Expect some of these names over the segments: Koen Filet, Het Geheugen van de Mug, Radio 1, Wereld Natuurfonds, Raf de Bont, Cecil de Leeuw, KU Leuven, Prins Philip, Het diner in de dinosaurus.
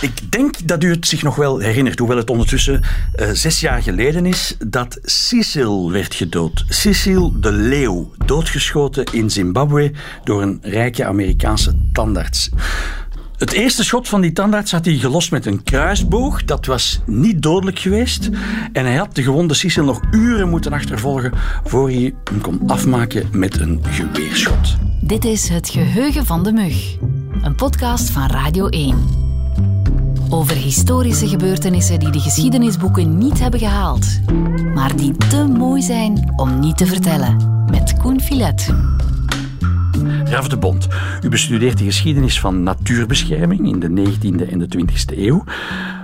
Ik denk dat u het zich nog wel herinnert, hoewel het ondertussen 6 jaar geleden is, dat Cecil werd gedood. Cecil de Leeuw, doodgeschoten in Zimbabwe door een rijke Amerikaanse tandarts. Het eerste schot van die tandarts had hij gelost met een kruisboog. Dat was niet dodelijk geweest. En hij had de gewonde Cecil nog uren moeten achtervolgen voor hij hem kon afmaken met een geweerschot. Dit is Het Geheugen van de Mug. Een podcast van Radio 1. Over historische gebeurtenissen die de geschiedenisboeken niet hebben gehaald, maar die te mooi zijn om niet te vertellen. Met Koen Filet. Raf de Bont, u bestudeert de geschiedenis van natuurbescherming in de 19e en de 20e eeuw.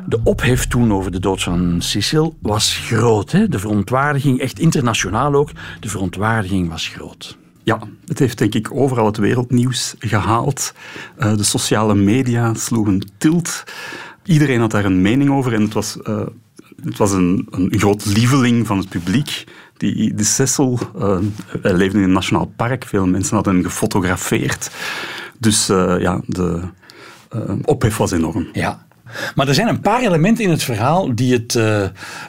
De ophef toen over de dood van Cecil was groot. Hè? De verontwaardiging, echt internationaal ook, de verontwaardiging was groot. Ja, het heeft denk ik overal het wereldnieuws gehaald. De sociale media sloegen tilt. Iedereen had daar een mening over en het was een groot lieveling van het publiek. Die Cecil, hij leefde in een nationaal park, veel mensen hadden hem gefotografeerd. Dus de ophef was enorm. Ja. Maar er zijn een paar elementen in het verhaal die het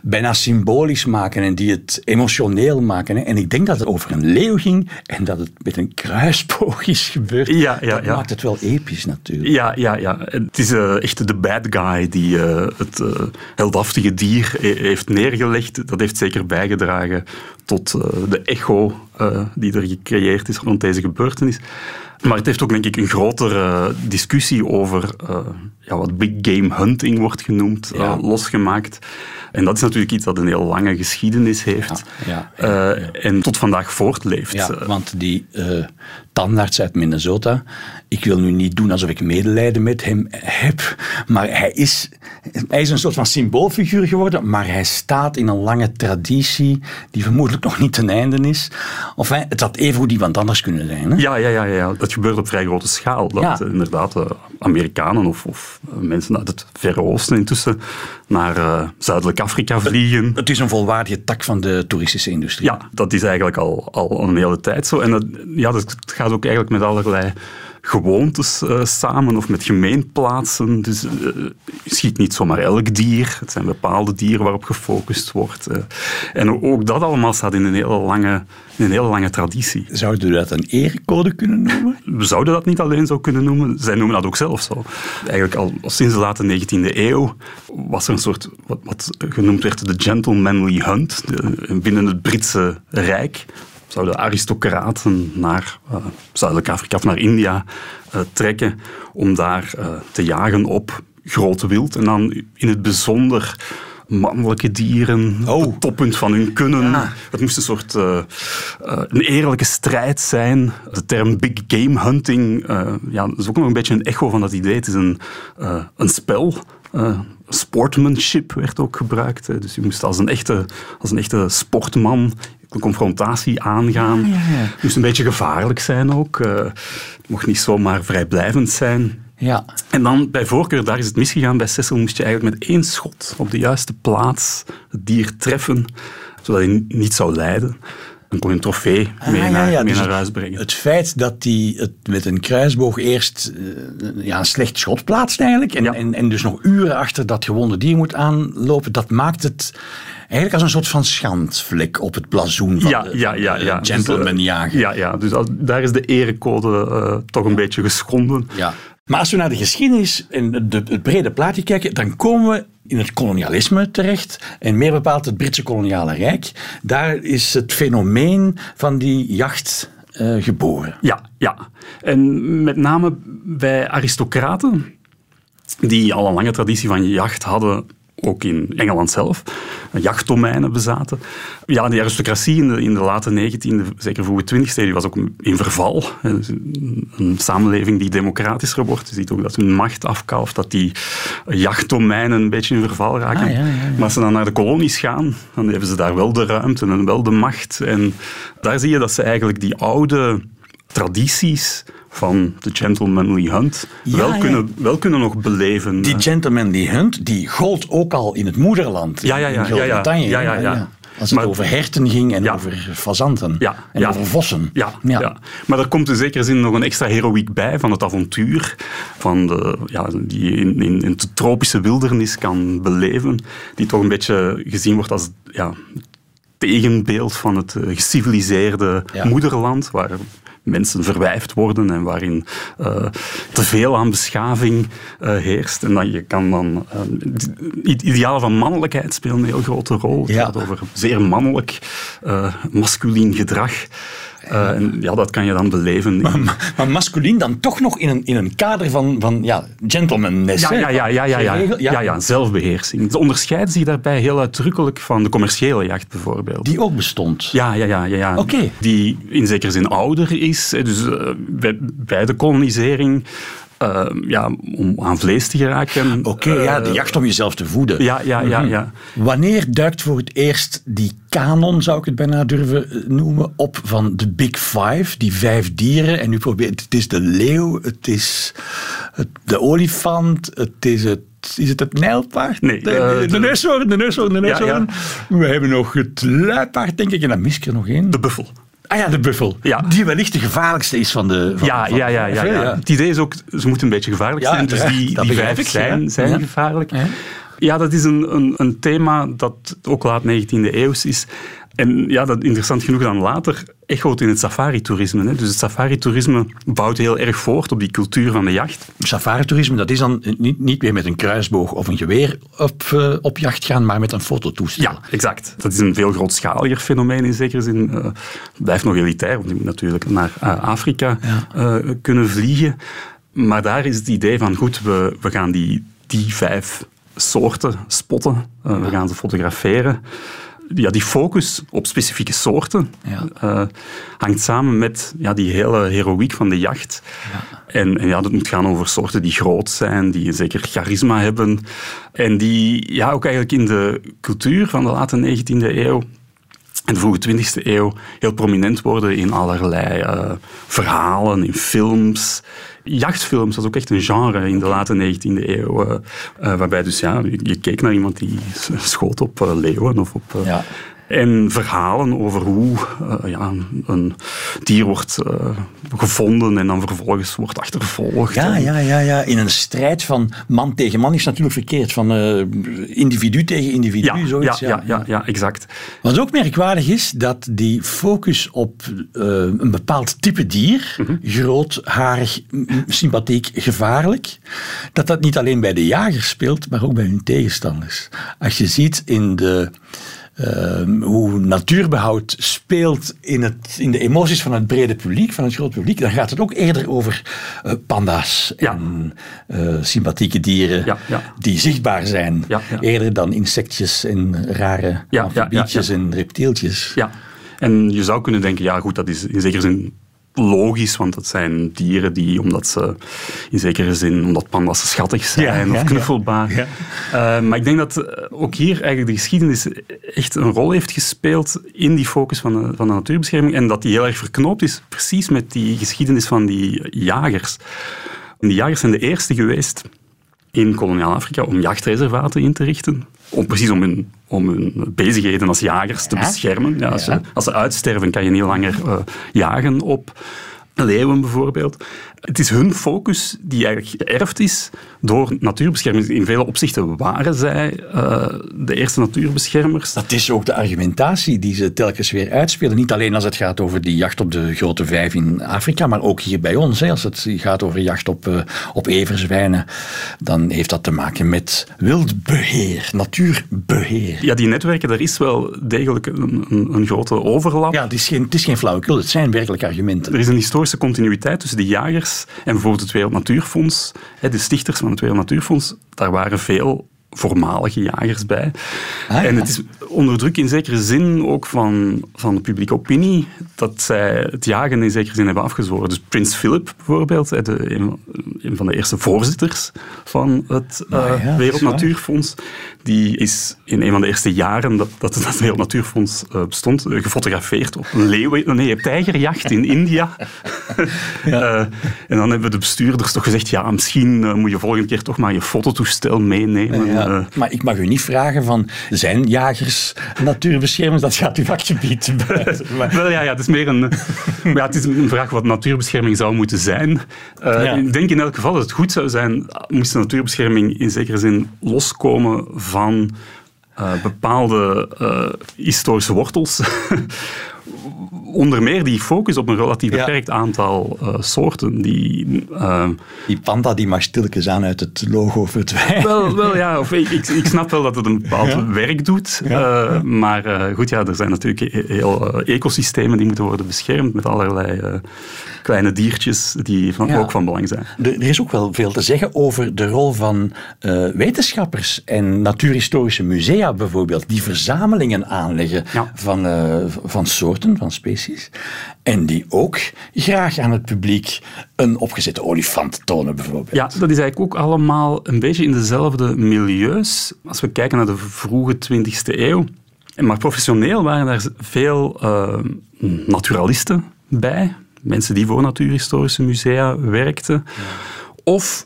bijna symbolisch maken en die het emotioneel maken. Hè. En ik denk dat het over een leeuw ging en dat het met een kruisboog is gebeurd. Ja, dat maakt het wel episch natuurlijk. Ja. Het is echt de bad guy die het heldhaftige dier heeft neergelegd. Dat heeft zeker bijgedragen tot de echo die er gecreëerd is rond deze gebeurtenis. Maar het heeft ook, denk ik, een grotere discussie over wat big game hunting wordt genoemd, losgemaakt. En dat is natuurlijk iets dat een heel lange geschiedenis heeft en tot vandaag voortleeft. Ja, want die tandarts uit Minnesota, ik wil nu niet doen alsof ik medelijden met hem heb, maar hij is een soort van symboolfiguur geworden, maar hij staat in een lange traditie die vermoedelijk nog niet ten einde is. Of het had even goed iemand anders kunnen zijn. Hè? Ja. Dat gebeurt op vrij grote schaal. Dat inderdaad Amerikanen of mensen uit het Verre Oosten intussen naar Zuidelijk Afrika vliegen. Het is een volwaardige tak van de toeristische industrie. Ja, dat is eigenlijk al een hele tijd zo. En dat gaat ook eigenlijk met allerlei gewoontes samen of met gemeenplaatsen. Dus je schiet niet zomaar elk dier. Het zijn bepaalde dieren waarop gefocust wordt. En ook dat allemaal staat in een hele lange traditie. Zouden we dat een erecode kunnen noemen? We zouden dat niet alleen zo kunnen noemen. Zij noemen dat ook zelf zo. Eigenlijk al sinds de late 19e eeuw was er een soort, wat genoemd werd de gentlemanly hunt. Binnen het Britse Rijk zouden aristocraten naar Zuidelijk Afrika of naar India trekken om daar te jagen op groot wild. En dan in het bijzonder mannelijke dieren, het toppunt van hun kunnen. Ja. Het moest een soort een eerlijke strijd zijn. De term big game hunting is ook nog een beetje een echo van dat idee. Het is een spel. Sportmanship werd ook gebruikt. Hè. Dus je moest als een echte sportman een confrontatie aangaan. Ja. Het moest een beetje gevaarlijk zijn ook. Het mocht niet zomaar vrijblijvend zijn. Ja. En dan bij voorkeur, daar is het misgegaan. Bij Cecil moest je eigenlijk met één schot op de juiste plaats het dier treffen, zodat hij niet zou lijden. Dan kon je een trofee mee naar huis brengen. Het feit dat hij het met een kruisboog eerst een slecht schot plaatst eigenlijk en dus nog uren achter dat gewonde dier moet aanlopen, dat maakt het eigenlijk als een soort van schandvlek op het blazoen van de gentlemanjager. Dus daar is de erecode toch een beetje geschonden. Ja. Maar als we naar de geschiedenis en het brede plaatje kijken, dan komen we in het kolonialisme terecht. En meer bepaald het Britse koloniale rijk. Daar is het fenomeen van die jacht geboren. Ja. En met name bij aristocraten, die al een lange traditie van jacht hadden, ook in Engeland zelf, jachtdomeinen bezaten. Ja, die aristocratie in de late 19e, zeker vroege 20e eeuw, was ook in verval. Een samenleving die democratischer wordt. Je ziet ook dat hun macht afkalft, dat die jachtdomeinen een beetje in verval raken. Ja. Maar als ze dan naar de kolonies gaan, dan hebben ze daar wel de ruimte en wel de macht. En daar zie je dat ze eigenlijk die oude tradities van de gentlemanly hunt wel kunnen nog beleven. Die gentlemanly hunt, die gold ook al in het moederland. In Groot-Brittannië. Als het over herten ging en over fazanten en over vossen. Ja. Maar er komt in zekere zin nog een extra heroïek bij van het avontuur. Van de, die in de tropische wildernis kan beleven. Die toch een beetje gezien wordt als... tegenbeeld van het geciviliseerde moederland, waar mensen verwijfd worden en waarin te veel aan beschaving heerst. En dat je kan dan... Het ideaal van mannelijkheid speelt een heel grote rol. Het gaat over zeer mannelijk, masculien gedrag. En dat kan je dan beleven. Maar masculien dan toch nog in een kader van gentleman-ness. Ja, zelfbeheersing. Het onderscheidt zich daarbij heel uitdrukkelijk van de commerciële jacht bijvoorbeeld. Die ook bestond? Ja. Okay. Die in zekere zin ouder is. Dus bij de kolonisering... om aan vlees te geraken. Oké, de jacht om jezelf te voeden. Ja. Wanneer duikt voor het eerst die kanon, zou ik het bijna durven noemen, op van de Big Five, die vijf dieren? En nu het is de leeuw, het is de olifant, het is het... Is het nijlpaard? Nee. De neushoorn, de neushoorn. Ja. We hebben nog het luipaard, denk ik, en dan mis ik er nog één. De buffel. De buffel. Ja. Die wellicht de gevaarlijkste is van de... Ja. Het idee is ook, ze moeten een beetje gevaarlijk zijn. Dus die vijf zijn gevaarlijk. Ja, dat is een thema dat ook laat 19e eeuw is. En dat interessant genoeg dan later echoot in het safaritourisme. Hè. Dus het safaritourisme bouwt heel erg voort op die cultuur van de jacht. Safaritourisme, dat is dan niet meer met een kruisboog of een geweer op jacht gaan, maar met een fototoestel. Ja, exact. Dat is een veel grootschaliger fenomeen in zekere zin. Het blijft nog elitair, want je moet natuurlijk naar Afrika kunnen vliegen. Maar daar is het idee van, goed, we gaan die vijf soorten spotten. We gaan ze fotograferen. Ja, die focus op specifieke soorten hangt samen met die hele heroïek van de jacht. Ja. En dat moet gaan over soorten die groot zijn, die zeker charisma hebben. En die ook eigenlijk in de cultuur van de late 19e eeuw en de vroege 20e eeuw heel prominent worden in allerlei verhalen, in films. Jachtfilms, dat is ook echt een genre in de late 19e eeuw. Waarbij dus je keek naar iemand die schoot op leeuwen of op... En verhalen over hoe een dier wordt gevonden en dan vervolgens wordt achtervolgd. Ja. In een strijd van man tegen man is natuurlijk verkeerd. Van individu tegen individu, zoiets. Ja, exact. Wat ook merkwaardig is, dat die focus op een bepaald type dier, groot, harig, sympathiek, gevaarlijk, dat niet alleen bij de jagers speelt, maar ook bij hun tegenstanders. Als je ziet in de... hoe natuurbehoud speelt in de emoties van het brede publiek, van het grote publiek, dan gaat het ook eerder over panda's en sympathieke dieren die zichtbaar zijn. Ja. Eerder dan insectjes en rare amfibie'tjes en reptieltjes. Ja. En je zou kunnen denken, goed, dat is in zekere zin logisch, want dat zijn dieren die, omdat panda's schattig zijn of knuffelbaar. Ja. Maar ik denk dat ook hier eigenlijk de geschiedenis echt een rol heeft gespeeld in die focus van de natuurbescherming en dat die heel erg verknoopt is precies met die geschiedenis van die jagers. En die jagers zijn de eerste geweest in koloniaal Afrika om jachtreservaten in te richten. Om hun bezigheden als jagers te beschermen. Ja, als ze uitsterven, kan je niet langer jagen op leeuwen bijvoorbeeld. Het is hun focus die eigenlijk geërfd is door natuurbescherming. In vele opzichten waren zij de eerste natuurbeschermers. Dat is ook de argumentatie die ze telkens weer uitspelen. Niet alleen als het gaat over die jacht op de grote vijf in Afrika, maar ook hier bij ons. Hè. Als het gaat over jacht op everzwijnen, dan heeft dat te maken met wildbeheer, natuurbeheer. Ja, die netwerken, daar is wel degelijk een grote overlap. Ja, het is geen flauwekul, het zijn werkelijk argumenten. Er is een historische continuïteit tussen de jagers en bijvoorbeeld het Wereld Natuurfonds, de stichters van het Wereld Natuurfonds, daar waren veel voormalige jagers bij. En het is onder druk in zekere zin ook van de publieke opinie dat zij het jagen in zekere zin hebben afgezworen. Dus Prins Philip bijvoorbeeld, een van de eerste voorzitters van het Wereld Natuurfonds, die is in een van de eerste jaren dat het Wereld Natuurfonds bestond, gefotografeerd op een tijgerjacht in India. En dan hebben de bestuurders toch gezegd, misschien moet je volgende keer toch maar je fototoestel meenemen. Maar ik mag u niet vragen van, zijn jagers natuurbeschermers? Dat gaat uw vakgebied buiten. Wel ja, het is meer een... ja, het is een vraag wat natuurbescherming zou moeten zijn. Ik denk in elk geval dat het goed zou zijn, moest de natuurbescherming in zekere zin loskomen van bepaalde historische wortels. Onder meer die focus op een relatief beperkt aantal soorten. Die panda die mag stilletjes aan uit het logo verdwijnen. Wel ja. Of, ik snap wel dat het een bepaald werk doet. Ja. Maar goed, ja, er zijn natuurlijk heel ecosystemen die moeten worden beschermd met allerlei kleine diertjes die ook van belang zijn. Er is ook wel veel te zeggen over de rol van wetenschappers en natuurhistorische musea bijvoorbeeld. Die verzamelingen aanleggen van soorten, van species. En die ook graag aan het publiek een opgezette olifant tonen, bijvoorbeeld. Ja, dat is eigenlijk ook allemaal een beetje in dezelfde milieus. Als we kijken naar de vroege 20e eeuw. Maar professioneel waren daar veel naturalisten bij. Mensen die voor natuurhistorische musea werkten. Ja. Of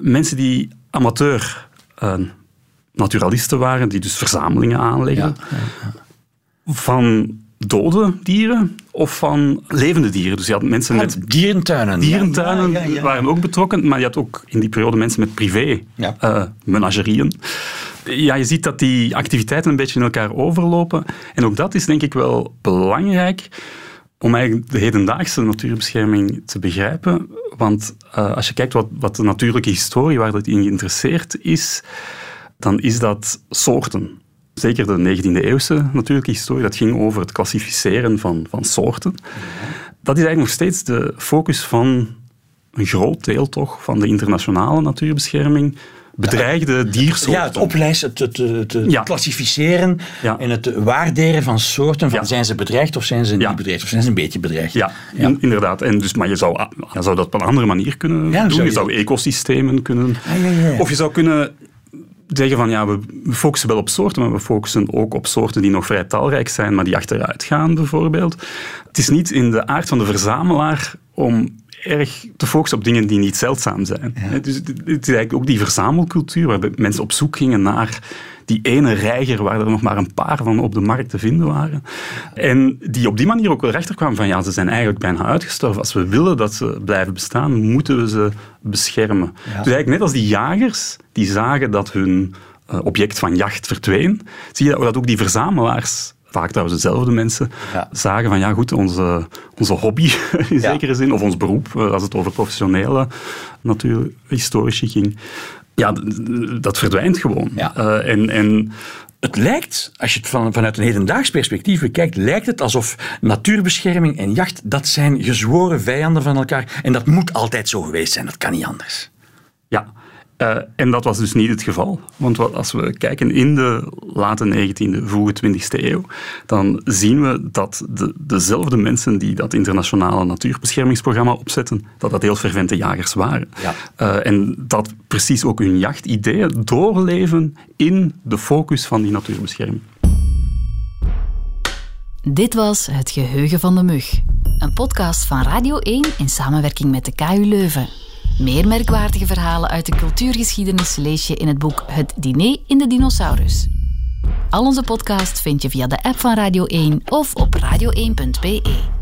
mensen die amateur naturalisten waren, die dus verzamelingen aanlegden. Ja. Van dode dieren of van levende dieren. Dus je had mensen met dierentuinen. Dierentuinen waren ook betrokken, maar je had ook in die periode mensen met privé menagerieën. Ja, je ziet dat die activiteiten een beetje in elkaar overlopen. En ook dat is denk ik wel belangrijk om eigenlijk de hedendaagse natuurbescherming te begrijpen. Want als je kijkt wat de natuurlijke historie, waar dat in geïnteresseerd is, dan is dat soorten. Zeker de 19e eeuwse natuurlijke historie, dat ging over het klassificeren van soorten. Dat is eigenlijk nog steeds de focus van een groot deel toch van de internationale natuurbescherming. Bedreigde diersoorten. Ja, het oplijsten, het klassificeren en het waarderen van soorten. Van zijn ze bedreigd of zijn ze niet bedreigd? Of zijn ze een beetje bedreigd? Ja. Inderdaad. En dus, maar je zou dat op een andere manier kunnen doen. Je zou ecosystemen kunnen... Of je zou kunnen... zeggen van ja, we focussen wel op soorten, maar we focussen ook op soorten die nog vrij talrijk zijn, maar die achteruit gaan bijvoorbeeld. Het is niet in de aard van de verzamelaar om erg te focussen op dingen die niet zeldzaam zijn. Ja. Dus het is eigenlijk ook die verzamelcultuur waar mensen op zoek gingen naar die ene reiger waar er nog maar een paar van op de markt te vinden waren. En die op die manier ook wel erachter kwamen van ja, ze zijn eigenlijk bijna uitgestorven. Als we willen dat ze blijven bestaan, moeten we ze beschermen. Ja. Dus eigenlijk net als die jagers, die zagen dat hun object van jacht verdween, zie je dat ook die verzamelaars, vaak trouwens dezelfde mensen, zagen van ja goed, onze hobby in zekere zin, of ons beroep, als het over professionele natuurhistorici ging, ja, dat verdwijnt gewoon. Ja. En het lijkt, als je het vanuit een hedendaags perspectief bekijkt, lijkt het alsof natuurbescherming en jacht, dat zijn gezworen vijanden van elkaar. En dat moet altijd zo geweest zijn, dat kan niet anders. Ja, en dat was dus niet het geval. Want als we kijken in de late 19e, vroege 20e eeuw, dan zien we dat dezelfde mensen die dat internationale natuurbeschermingsprogramma opzetten, dat heel fervente jagers waren. Ja. En dat precies ook hun jachtideeën doorleven in de focus van die natuurbescherming. Dit was Het Geheugen van de Mug. Een podcast van Radio 1 in samenwerking met de KU Leuven. Meer merkwaardige verhalen uit de cultuurgeschiedenis lees je in het boek Het Diner in de Dinosaurus. Al onze podcasts vind je via de app van Radio 1 of op radio1.be.